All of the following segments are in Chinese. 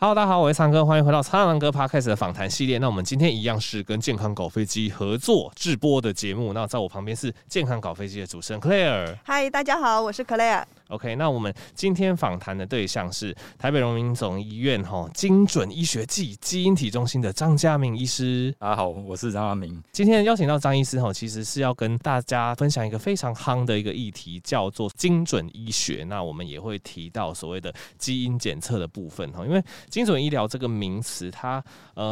Hello， 大家好，我是苍哥，欢迎回到苍狼哥 Podcast 的访谈系列。那我们今天一样是跟健康搞飞机合作制播的节目。那在我旁边是健康搞飞机的主持人 Clare i。嗨，大家好，我是 Clare i。OK， 那我们今天访谈的对象是台北荣民总医院精准医学暨基因体中心的张家明医师。大家好，我是张家明。今天邀请到张医师其实是要跟大家分享一个非常夯的一个议题，叫做精准医学。那我们也会提到所谓的基因检测的部分，因为精准医疗这个名词，它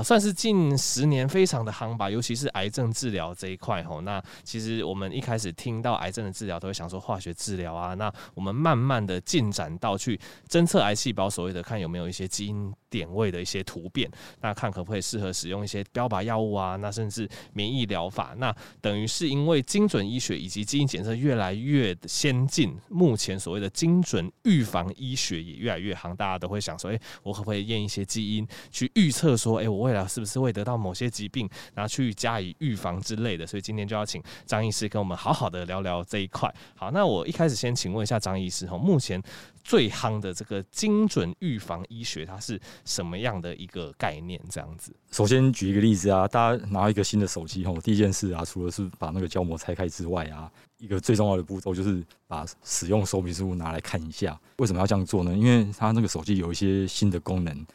算是近10年非常的夯吧，尤其是癌症治疗这一块。那其实我们一开始听到癌症的治疗，都会想说化学治疗啊，那我们慢慢的进展到去侦测癌细胞，所谓的看有没有一些基因点位的一些突变，那看可不可以适合使用一些标靶药物啊，那甚至免疫疗法。那等于是因为精准医学以及基因检测越来越先进，目前所谓的精准预防医学也越来越行，大家都会想说，我可不可以验一些基因去预测说，我未来是不是会得到某些疾病，然后去加以预防之类的。所以今天就要请张医师跟我们好好的聊聊这一块。好，那我一开始先请问一下张医师，目前最夯的这个精准预防医学，它是什么样的一个概念？这样子，首先举一个例子啊，大家拿到一个新的手机后，第一件事啊，除了是把那个胶膜拆开之外啊，一个最重要的步骤就是把使用说明书拿来看一下。为什么要这样做呢？因为它那个手机有一些新的功能，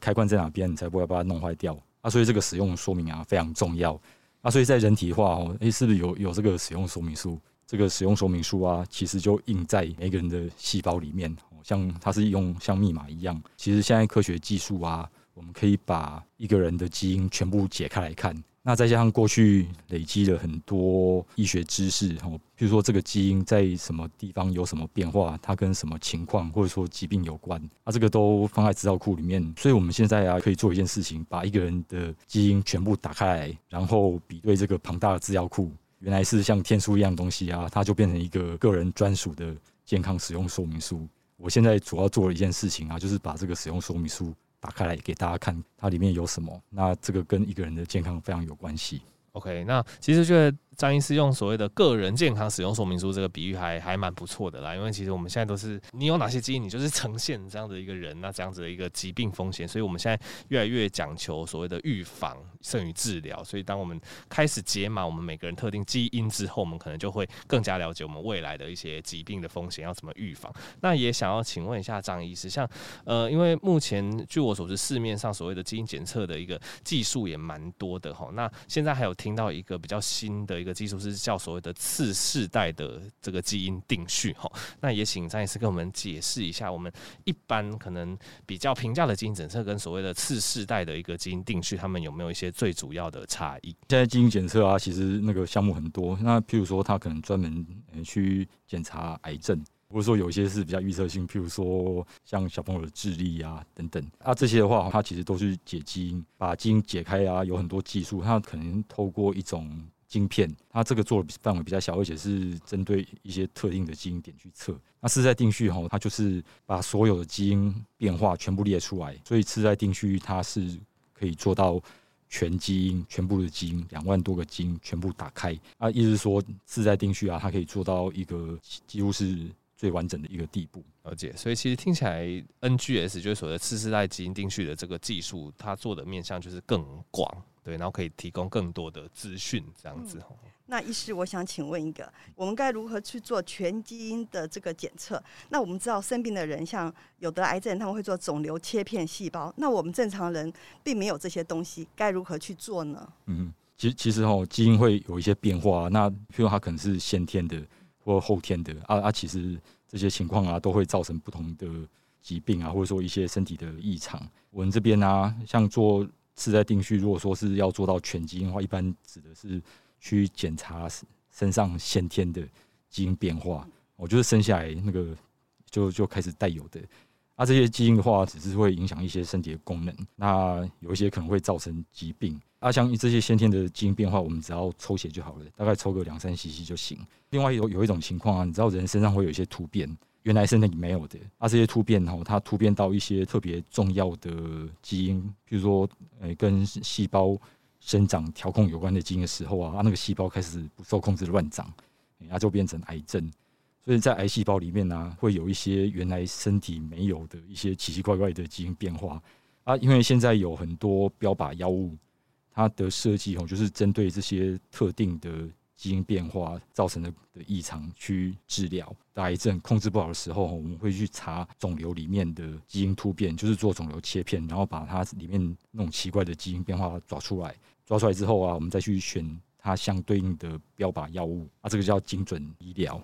开关在哪边，你才不会把它弄坏掉啊。所以这个使用说明啊非常重要啊。所以在人体化是不是有这个使用说明书？这个使用说明书啊，其实就印在每个人的细胞里面，像它是用像密码一样。其实现在科学技术啊，我们可以把一个人的基因全部解开来看。那再加上过去累积了很多医学知识，比如说这个基因在什么地方有什么变化，它跟什么情况或者说疾病有关，那这个都放在资料库里面。所以我们现在啊可以做一件事情，把一个人的基因全部打开来，然后比对这个庞大的资料库。原来是像天书一样的东西啊，它就变成一个个人专属的健康使用说明书。我现在主要做的一件事情啊，就是把这个使用说明书打开来给大家看，它里面有什么。那这个跟一个人的健康非常有关系。OK， 那其实觉得张医师用所谓的个人健康使用说明书这个比喻还蛮不错的啦，因为其实我们现在都是你有哪些基因，你就是呈现这样的一个人，那这样子的一个疾病风险，所以我们现在越来越讲求所谓的预防胜于治疗。所以当我们开始解码我们每个人特定基因之后，我们可能就会更加了解我们未来的一些疾病的风险要怎么预防。那也想要请问一下张医师，像因为目前据我所知，市面上所谓的基因检测的一个技术也蛮多的吼，那现在还有听到一个比较新的一个技术是叫所谓的次世代的这个基因定序。那也请张医师跟我们解释一下，我们一般可能比较平价的基因检测跟所谓的次世代的一个基因定序，他们有没有一些最主要的差异？现在基因检测啊，其实那个项目很多。那譬如说，他可能专门去检查癌症，或者说有一些是比较预测性，譬如说像小朋友的智力啊等等啊，这些的话，它其实都是解基因，把基因解开啊，有很多技术，它可能透过一种晶片，它这个做的范围比较小，而且是针对一些特定的基因点去测。那次世代定序它就是把所有的基因变化全部列出来，所以次世代定序它是可以做到全基因，全部的基因2万多个基因全部打开。啊，意思是说次世代定序啊，它可以做到一个几乎是最完整的一个地步。了解，所以其实听起来 NGS 就是所谓的次世代基因定序的这个技术，它做的面向就是更广。对，然后可以提供更多的资讯，这样子。那医师，我想请问一个，我们该如何去做全基因的这个检测？那我们知道生病的人，像有得癌症，他们会做肿瘤切片细胞，那我们正常人并没有这些东西，该如何去做呢？其实基因会有一些变化，那譬如它可能是先天的或后天的啊，其实这些情况啊，都会造成不同的疾病啊，或者说一些身体的异常。我们这边啊，像做次世代定序，如果说是要做到全基因的话，一般指的是去检查身上先天的基因变化。我就是生下来那个就开始带有的啊，这些基因的话，只是会影响一些身体的功能，那有一些可能会造成疾病啊。像这些先天的基因变化，我们只要抽血就好了，大概抽个2-3cc 就行。另外有一种情况啊，你知道人身上会有一些突变，原来身体没有的啊，这些突变它突变到一些特别重要的基因，譬如说跟细胞生长调控有关的基因的时候啊，那个细胞开始不受控制乱长，它就变成癌症。所以在癌细胞里面啊，会有一些原来身体没有的一些奇奇怪怪的基因变化啊，因为现在有很多标靶药物，它的设计就是针对这些特定的基因变化造成的异常去治疗。癌症控制不好的时候，我们会去查肿瘤里面的基因突变，就是做肿瘤切片，然后把它里面那种奇怪的基因变化抓出来。抓出来之后啊，我们再去选它相对应的标靶药物啊，这个叫精准医疗。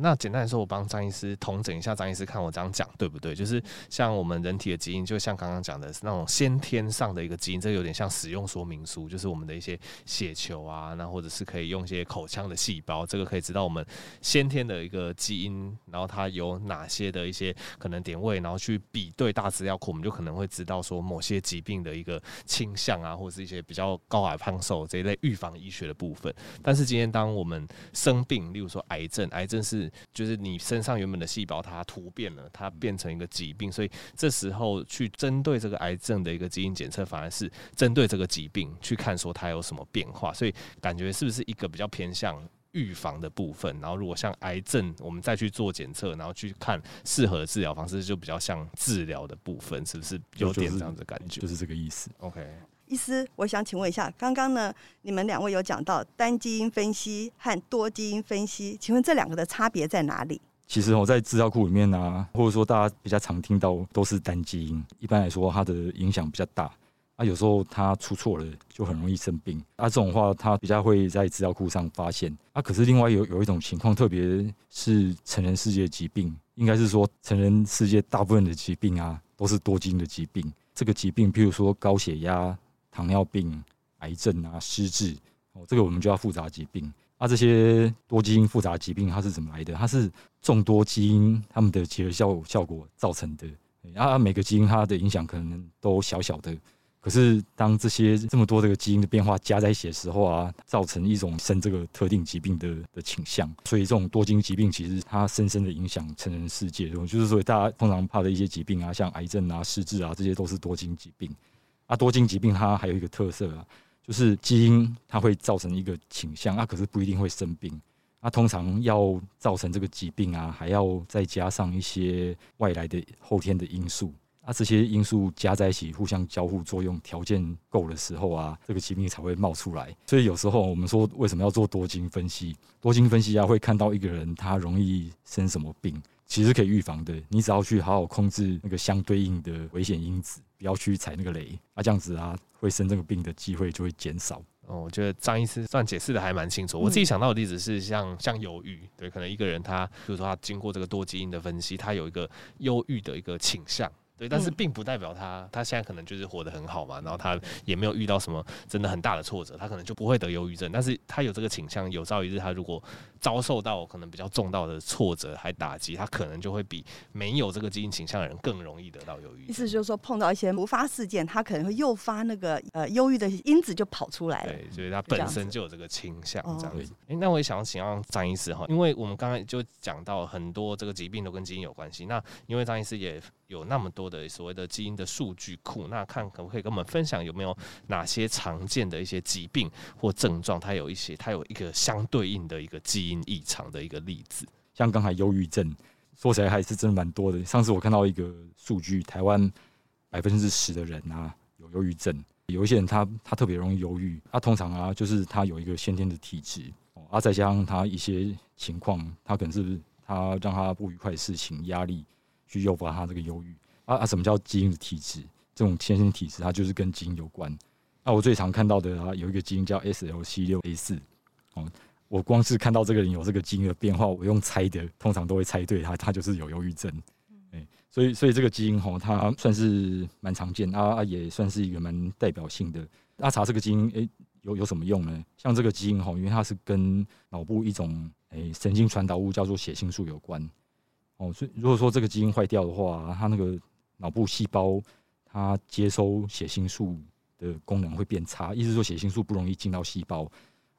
那简单来说，我帮张医师统整一下，张医师看我这样讲对不对？就是像我们人体的基因，就像刚刚讲的那种先天上的一个基因，这有点像使用说明书，就是我们的一些血球啊，那或者是可以用一些口腔的细胞，这个可以知道我们先天的一个基因，然后它有哪些的一些可能点位，然后去比对大资料库，我们就可能会知道说某些疾病的一个倾向啊，或者是一些比较高矮胖瘦这一类预防医学的部分。但是今天当我们生病，例如说癌症，癌症是就是你身上原本的细胞它突变了，它变成一个疾病，所以这时候去针对这个癌症的一个基因检测，反而是针对这个疾病去看说它有什么变化，所以感觉是不是一个比较偏向预防的部分，然后如果像癌症我们再去做检测，然后去看适合的治疗方式，就比较像治疗的部分，是不是有点这样的感觉？就是这个意思。 OK，医师，我想请问一下，刚刚呢，你们两位有讲到单基因分析和多基因分析，请问这两个的差别在哪里？其实我在资料库里面啊，或者说大家比较常听到都是单基因，一般来说它的影响比较大啊，有时候它出错了就很容易生病啊，这种话它比较会在资料库上发现啊。可是另外有一种情况，特别是成人世界疾病，应该是说成人世界大部分的疾病啊，都是多基因的疾病。这个疾病，譬如说高血压、糖尿病、癌症啊、失智，这个我们就叫复杂疾病。啊，这些多基因复杂疾病它是怎么来的？它是众多基因它们的结合效果造成的。啊，每个基因它的影响可能都小小的，可是当这些这么多这个基因的变化加在一起的时候啊，造成一种生这个特定疾病的倾向。所以这种多基因疾病其实它深深的影响成人世界。就是所以大家通常怕的一些疾病啊，像癌症啊、失智啊，这些都是多基因疾病。啊，多基因疾病它还有一个特色啊，就是基因它会造成一个倾向啊，可是不一定会生病。啊，通常要造成这个疾病啊，还要再加上一些外来的后天的因素。啊，这些因素加在一起互相交互作用，条件够的时候啊，这个疾病才会冒出来。所以有时候我们说为什么要做多基因分析？多基因分析啊，会看到一个人他容易生什么病，其实可以预防的。你只要去好好控制那个相对应的危险因子，不要去踩那个雷啊，这样子啊，会生这个病的机会就会减少。哦，我觉得张医师算解释的还蛮清楚。我自己想到的例子是像忧郁，对，可能一个人他就是说他经过这个多基因的分析，他有一个忧郁的一个倾向。对，但是并不代表他现在可能就是活得很好嘛，然后他也没有遇到什么真的很大的挫折，他可能就不会得忧郁症。但是他有这个倾向，有朝一日他如果遭受到可能比较重大的挫折还打击，他可能就会比没有这个基因倾向的人更容易得到忧郁症。意思就是说，碰到一些突发事件，他可能会诱发那个忧郁的因子就跑出来了。对，所以他本身就有这个倾向这样子。那我也想请让张医师哈，因为我们刚才就讲到很多这个疾病都跟基因有关系，那因为张医师也有那么多的所谓的基因的数据库，那看可不可以跟我们分享有没有哪些常见的一些疾病或症状，它有一个相对应的一个基因异常的一个例子？像刚才忧郁症，说起来还是真的蛮多的。上次我看到一个数据，台湾10%的人啊有忧郁症，有一些人他特别容易忧郁，他通常啊就是他有一个先天的体质，啊再加上他一些情况，他可能是他让他不愉快的事情、压力，去诱发他这个忧郁啊！什么叫基因的体质？这种先天体质它就是跟基因有关。啊，我最常看到的啊，有一个基因叫 SLC6A4。我光是看到这个人有这个基因的变化，我用猜的，通常都会猜对他就是有忧郁症。所以这个基因吼，它算是蛮常见啊，也算是一个蛮代表性的。那查这个基因，有什么用呢？像这个基因吼，因为它是跟脑部一种神经传导物叫做血清素有关。所以如果说这个基因坏掉的话，它那个脑部细胞它接收血清素的功能会变差，意思说血清素不容易进到细胞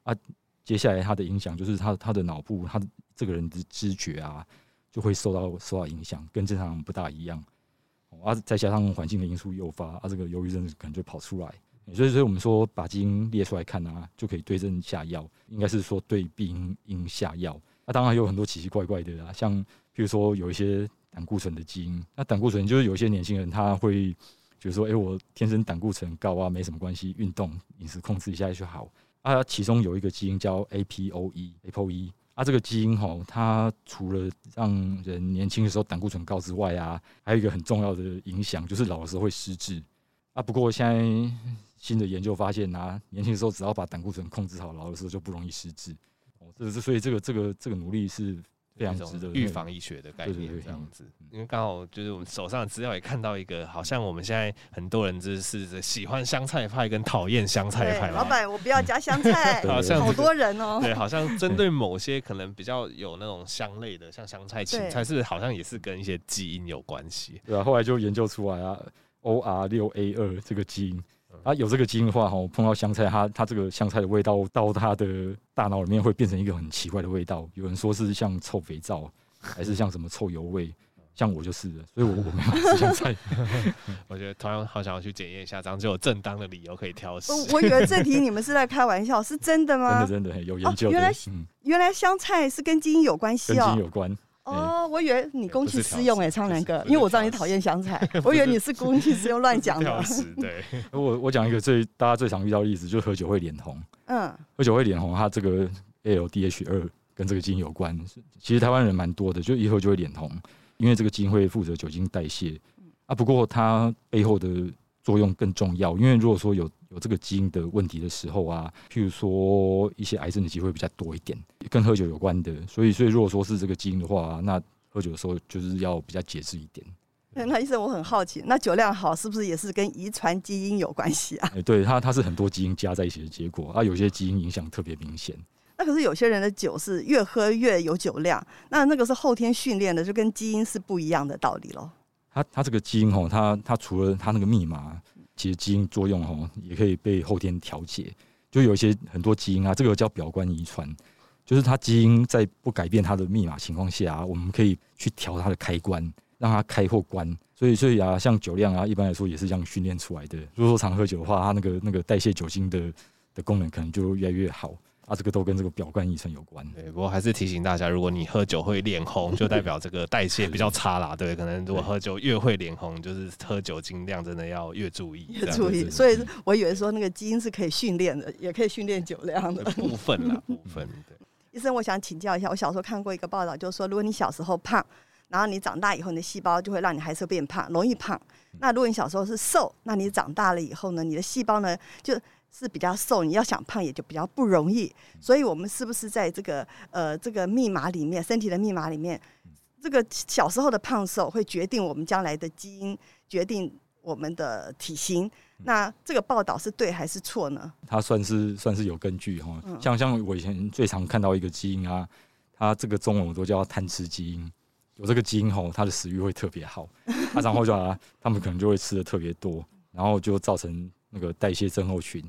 啊。接下来它的影响就是它的脑部，它这个人的知觉啊就会受到影响，跟正常人不大一样啊。再加上环境的因素诱发啊，这个忧郁症可能就跑出来。所以我们说把基因列出来看啊，就可以对症下药，应该是说对病因下药。那当然有很多奇奇怪怪的啦，像譬如说有一些胆固醇的基因，那胆固醇就是有一些年轻人他会就是说，我天生胆固醇很高啊，没什么关系，运动、饮食控制一下就好。啊，其中有一个基因叫 APOE， 啊，这个基因吼，它除了让人年轻的时候胆固醇高之外啊，还有一个很重要的影响，就是老的时候会失智。啊，不过现在新的研究发现啊，年轻的时候只要把胆固醇控制好，老的时候就不容易失智。所以这个努力是非常值得预防医学的概念这样子。因为刚好就是我们手上的资料也看到一个，好像我们现在很多人就是喜欢香菜派跟讨厌香菜派。老板，我不要加香菜，好多人哦。对，好像针对某些可能比较有那种香类的，像香菜、芹菜，是好像也是跟一些基因有关系。对啊，后来就研究出来啊 ，OR6A2 这个基因。啊，有这个基因的话，碰到香菜，它这个香菜的味道到它的大脑里面会变成一个很奇怪的味道。有人说是像臭肥皂，还是像什么臭油味，像我就是了，所以我没有吃香菜。我觉得同样好想要去检验一下，这样就有正当的理由可以挑食。我以为这题你们是在开玩笑，是真的吗？真的有研究的。原来香菜是跟基因有关系哦，跟基因有关。哦，我以为你公器私用苍南哥，因为我知道你讨厌香菜，我以为你是公器私用乱讲的。对，我讲一个大家最常遇到的例子，就是喝酒会脸红。喝酒会脸红，它这个 ALDH2 跟这个基因有关。其实台湾人蛮多的，就一喝就会脸红，因为这个基因会负责酒精代谢。啊，不过它背后的作用更重要，因为如果说有这个基因的问题的时候啊，譬如说一些癌症的机会比较多一点，跟喝酒有关的，所以如果说是这个基因的话，那喝酒的时候就是要比较节制一点。那医生，我很好奇，那酒量好是不是也是跟遗传基因有关系啊？对，它是很多基因加在一起的结果啊，有些基因影响特别明显。那可是有些人的酒是越喝越有酒量，那个是后天训练的，就跟基因是不一样的道理咯。它这个基因吼，它除了它那个密码，其实基因作用吼也可以被后天调节。就有一些很多基因啊，这个叫表观遗传，就是它基因在不改变它的密码情况下啊，我们可以去调它的开关，让它开或关。所以啊，像酒量啊，一般来说也是这样训练出来的。如果说常喝酒的话，它那个代谢酒精的功能可能就越来越好。啊，这个都跟这个表观遗传有关。对，不过还是提醒大家，如果你喝酒会脸红，就代表这个代谢比较差啦。对，可能如果喝酒越会脸红，就是喝酒精量真的要越注意。越注意。所以我以为说那个基因是可以训练的，也可以训练酒量的部分啦，部分。对。医生，我想请教一下，我小时候看过一个报道，就是说，如果你小时候胖，然后你长大以后，你的细胞就会让你还是变胖，容易胖。那如果你小时候是瘦，那你长大了以后呢，你的细胞呢就是比较瘦，你要想胖也就比较不容易。所以我们是不是在这个密码里面，身体的密码里面，这个小时候的胖瘦会决定我们将来的基因，决定我们的体型？那这个报道是对还是错呢？它算是有根据哈。像我以前最常看到一个基因啊，它这个中文我都叫贪吃基因。有这个基因吼，它的食欲会特别好，然后就他们可能就会吃的特别多，然后就造成那个代谢症候群。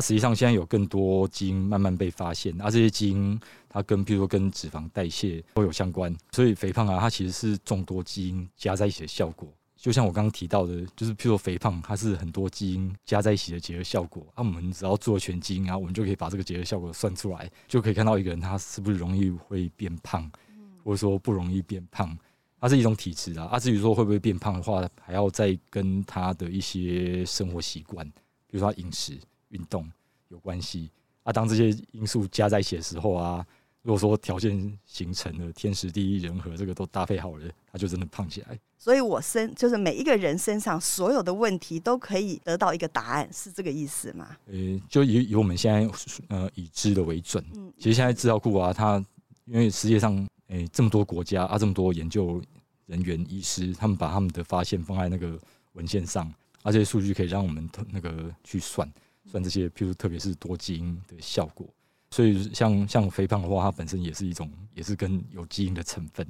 实际上现在有更多基因慢慢被发现，这些基因它跟比如说跟脂肪代谢都有相关，所以肥胖它其实是众多基因加在一起的效果。就像我刚刚提到的，就是譬如说肥胖，它是很多基因加在一起的结合效果。我们只要做全基因我们就可以把这个结合效果算出来，就可以看到一个人他是不是容易会变胖，或者说不容易变胖。它是一种体质啊。至于说会不会变胖的话，还要再跟他的一些生活习惯，比如说他饮食、运动有关系。当这些因素加在一起的时候啊，如果说条件形成了，天时地利人和这个都搭配好了，他就真的胖起来。所以就是每一个人身上所有的问题都可以得到一个答案，是这个意思吗？就以我们现在已知的为准。其实现在资料库啊，它因为世界上这么多国家这么多研究人员、医师，他们把他们的发现放在那个文献上，这些数据可以让我们那个去算这些，譬如特别是多基因的效果。所以像肥胖的话，它本身也是一种，也是跟有基因的成分，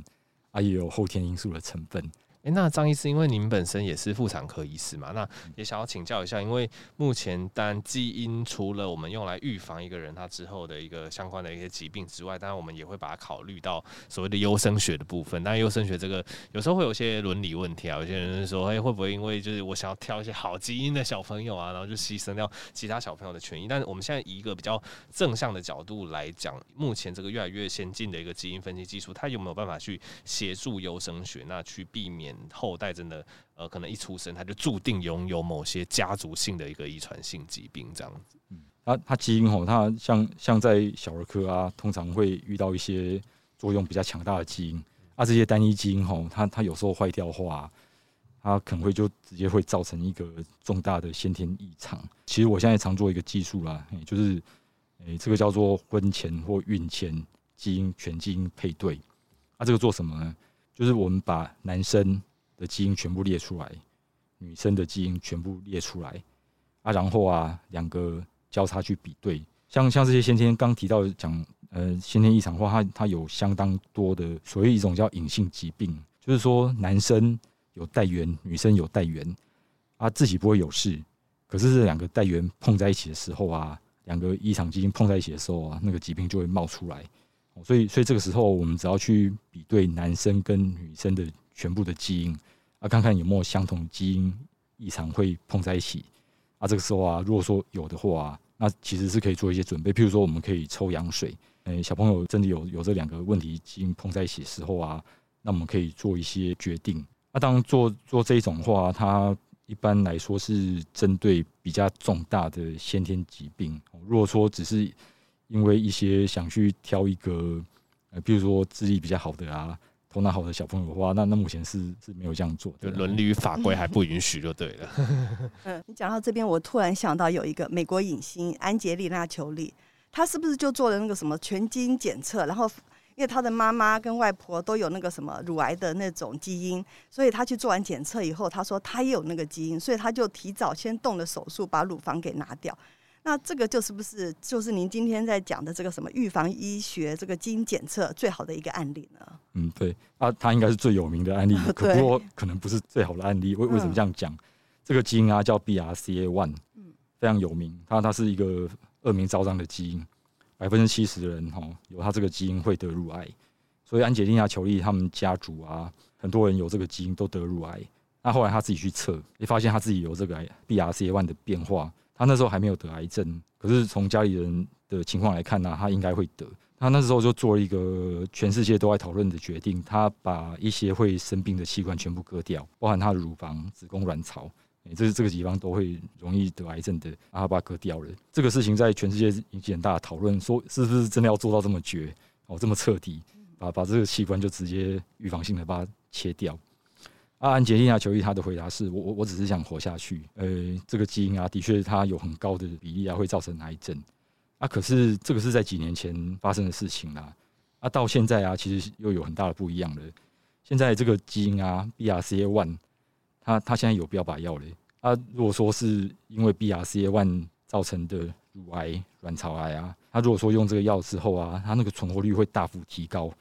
也有后天因素的成分。那张医师，因为您本身也是妇产科医师嘛，那也想要请教一下，因为目前当然基因除了我们用来预防一个人他之后的一个相关的一些疾病之外，当然我们也会把它考虑到所谓的优生学的部分。但优生学这个有时候会有些伦理问题啊，有些人说，会不会因为就是我想要挑一些好基因的小朋友然后就牺牲掉其他小朋友的权益？但我们现在以一个比较正向的角度来讲，目前这个越来越先进的一个基因分析技术，它有没有办法去协助优生学，那去避免免后代真的可能一出生他就注定拥有某些家族性的一个遗传性疾病这样子。它基因吼，它像在小儿科啊，通常会遇到一些作用比较强大的基因啊，这些单一基因吼，它有时候坏掉的话，它可能会就直接会造成一个重大的先天异常。其实我现在常做一个技术啦，就是这个叫做婚前或孕前基因全基因配对啊，这个做什么呢？就是我们把男生的基因全部列出来，女生的基因全部列出来啊，然后啊两个交叉去比对，像这些先天刚提到讲，先天异常的话，它有相当多的所谓一种叫隐性疾病，就是说男生有带源，女生有带源，啊自己不会有事，可是这两个带源碰在一起的时候啊，两个异常基因碰在一起的时候啊，那个疾病就会冒出来。所以这个时候我们只要去比对男生跟女生的全部的基因啊，看看有没有相同基因异常会碰在一起。啊，这个时候啊，如果说有的话啊，那其实是可以做一些准备，譬如说我们可以抽羊水，小朋友真的有这两个问题基因碰在一起的时候啊，那我们可以做一些决定。那当然做这一种的话，它一般来说是针对比较重大的先天疾病。如果说只是因为一些想去挑一个，譬如说智力比较好的啊，头脑好的小朋友的话，那目前是没有这样做的，伦理与法规还不允许就对了。你讲到这边，我突然想到有一个美国影星安杰丽娜·裘丽，她是不是就做了那个什么全基因检测？然后因为她的妈妈跟外婆都有那个什么乳癌的那种基因，所以她去做完检测以后，她说她也有那个基因，所以她就提早先动了手术，把乳房给拿掉。那这个就是不是就是您今天在讲的这个什么预防医学这个基因检测最好的一个案例呢？嗯，对啊，它应该是最有名的案例，可不过可能不是最好的案例。为什么这样讲？这个基因啊叫 BRCA1， 非常有名，它是一个恶名昭彰的基因，70%的人有它这个基因会得乳癌，所以安杰丽娜·裘丽他们家族啊，很多人有这个基因都得乳癌。那后来他自己去测，发现他自己有这个 BRCA1 的变化。他那时候还没有得癌症，可是从家里人的情况来看啊，他应该会得。他那时候就做了一个全世界都在讨论的决定，他把一些会生病的器官全部割掉，包含他的乳房、子宫、卵巢，这个地方都会容易得癌症的，他把它割掉了。这个事情在全世界引起很大的讨论，说是不是真的要做到这么绝哦，这么彻底，把这个器官就直接预防性的把它切掉。安杰丽娜·裘丽她的回答是：我只是想活下去。这个基因啊，的确它有很高的比例啊，会造成癌症啊。可是这个是在几年前发生的事情啦。啊，到现在啊，其实又有很大的不一样了。现在这个基因啊 ，BRCA1， 它现在有标靶药了。啊，如果说是因为 BRCA1 造成的乳癌、卵巢癌啊，它如果说用这个药之后啊，它那个存活率会大幅提高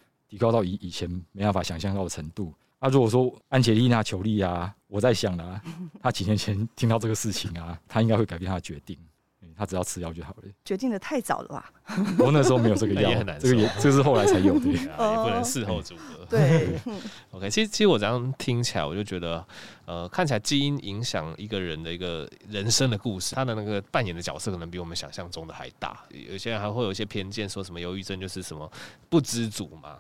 到以前没办法想象到的程度。啊，如果说安杰丽娜·裘丽啊，我在想啦，她几年前听到这个事情啊，她应该会改变她的决定，她只要吃药就好了。决定的太早了吧？我那时候没有这个药，也很难受，这个是后来才有的，也不能事后诸葛。对 ，OK， 其实我这样听起来，我就觉得，看起来基因影响一个人的一个人生的故事，他的那个扮演的角色可能比我们想象中的还大。有些人还会有一些偏见，说什么忧郁症就是什么不知足嘛，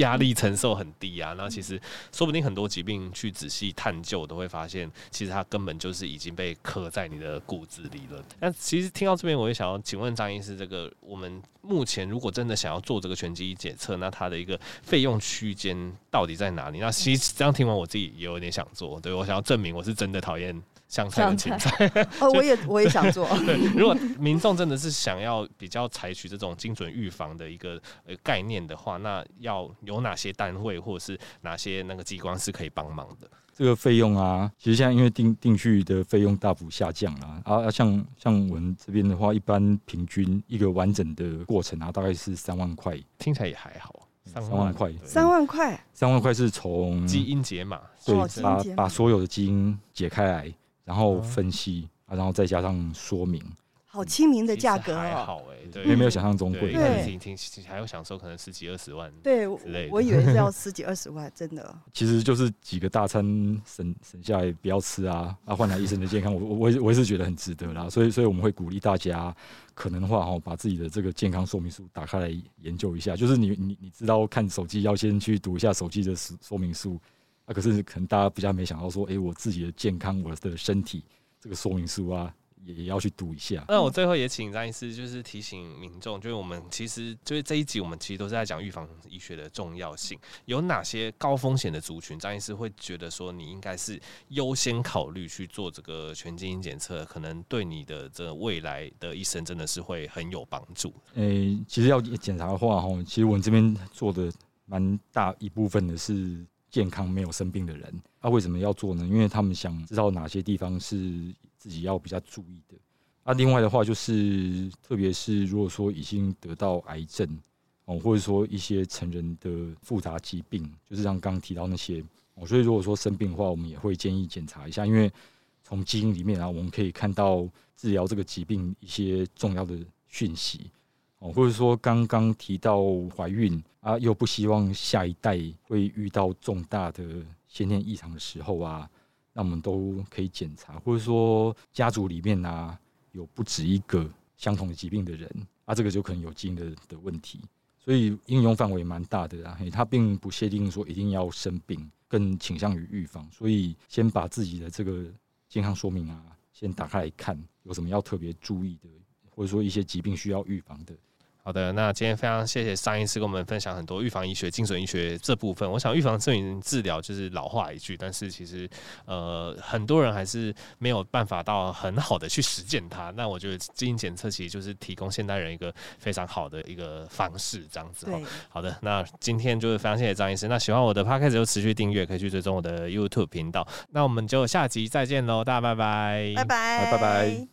压力承受很低啊。那其实说不定很多疾病去仔细探究，都会发现其实它根本就是已经被刻在你的骨子里了。那其实听到这边，我也想要请问张医师，这个我们目前如果真的想要做这个全基因检测，那它的一个费用区间到底在哪里？那其实这样听完，我自己也有点想做。对，我想要证明我是真的讨厌香菜跟芹菜。哦，我也想做。对，如果民众真的是想要比较采取这种精准预防的一个概念的话，那要有哪些单位或者是哪些那个机关是可以帮忙的？这个费用啊，其实现在因为定序的费用大幅下降啦，啊，像我们这边的话，一般平均一个完整的过程啊，大概是3万块，听起来也还好。3万块，3万块是从基因解码，对，把所有的基因解开来，然后分析，然后再加上说明，好亲民的价格哦，还好对，因为没有想象中贵，对，还有想说可能10几20万，对，我以为是要10几20万，真的，其实就是几个大餐省下来不要吃啊，换来医生的健康，我也是觉得很值得啦，所以我们会鼓励大家。可能的话把自己的这个健康说明书打开来研究一下，就是你知道看手机要先去读一下手机的说明书，啊，可是可能大家比较没想到说，我自己的健康，我的身体这个说明书啊，也要去读一下。那我最后也请张医师就是提醒民众，就是我们其实就是这一集我们其实都是在讲预防医学的重要性，有哪些高风险的族群，张医师会觉得说你应该是优先考虑去做这个全基因检测，可能对你的这未来的一生真的是会很有帮助。其实要检查的话，其实我们这边做的蛮大一部分的是健康没有生病的人，啊，为什么要做呢？因为他们想知道哪些地方是自己要比较注意的。啊，另外的话就是，特别是如果说已经得到癌症，或者说一些成人的复杂疾病，就是像刚提到那些，所以如果说生病的话，我们也会建议检查一下，因为从基因里面啊，我们可以看到治疗这个疾病一些重要的讯息。或者说刚刚提到怀孕啊，又不希望下一代会遇到重大的先天异常的时候啊，那我们都可以检查。或者说家族里面啊有不止一个相同的疾病的人啊，这个就可能有基因 的问题，所以应用范围蛮大的啊。它并不限定说一定要生病，更倾向于预防，所以先把自己的这个健康说明啊先打开来看，有什么要特别注意的，或者说一些疾病需要预防的。好的，那今天非常谢谢张医师跟我们分享很多预防医学、精准医学这部分。我想预防治疗就是老话一句，但是其实很多人还是没有办法到很好的去实践它。那我觉得基因检测其实就是提供现代人一个非常好的一个方式，这样子。好的，那今天就是非常谢谢张医师。那喜欢我的 podcast 就持续订阅，可以去追踪我的 YouTube 频道。那我们就下集再见喽，大家拜拜，拜拜，拜拜。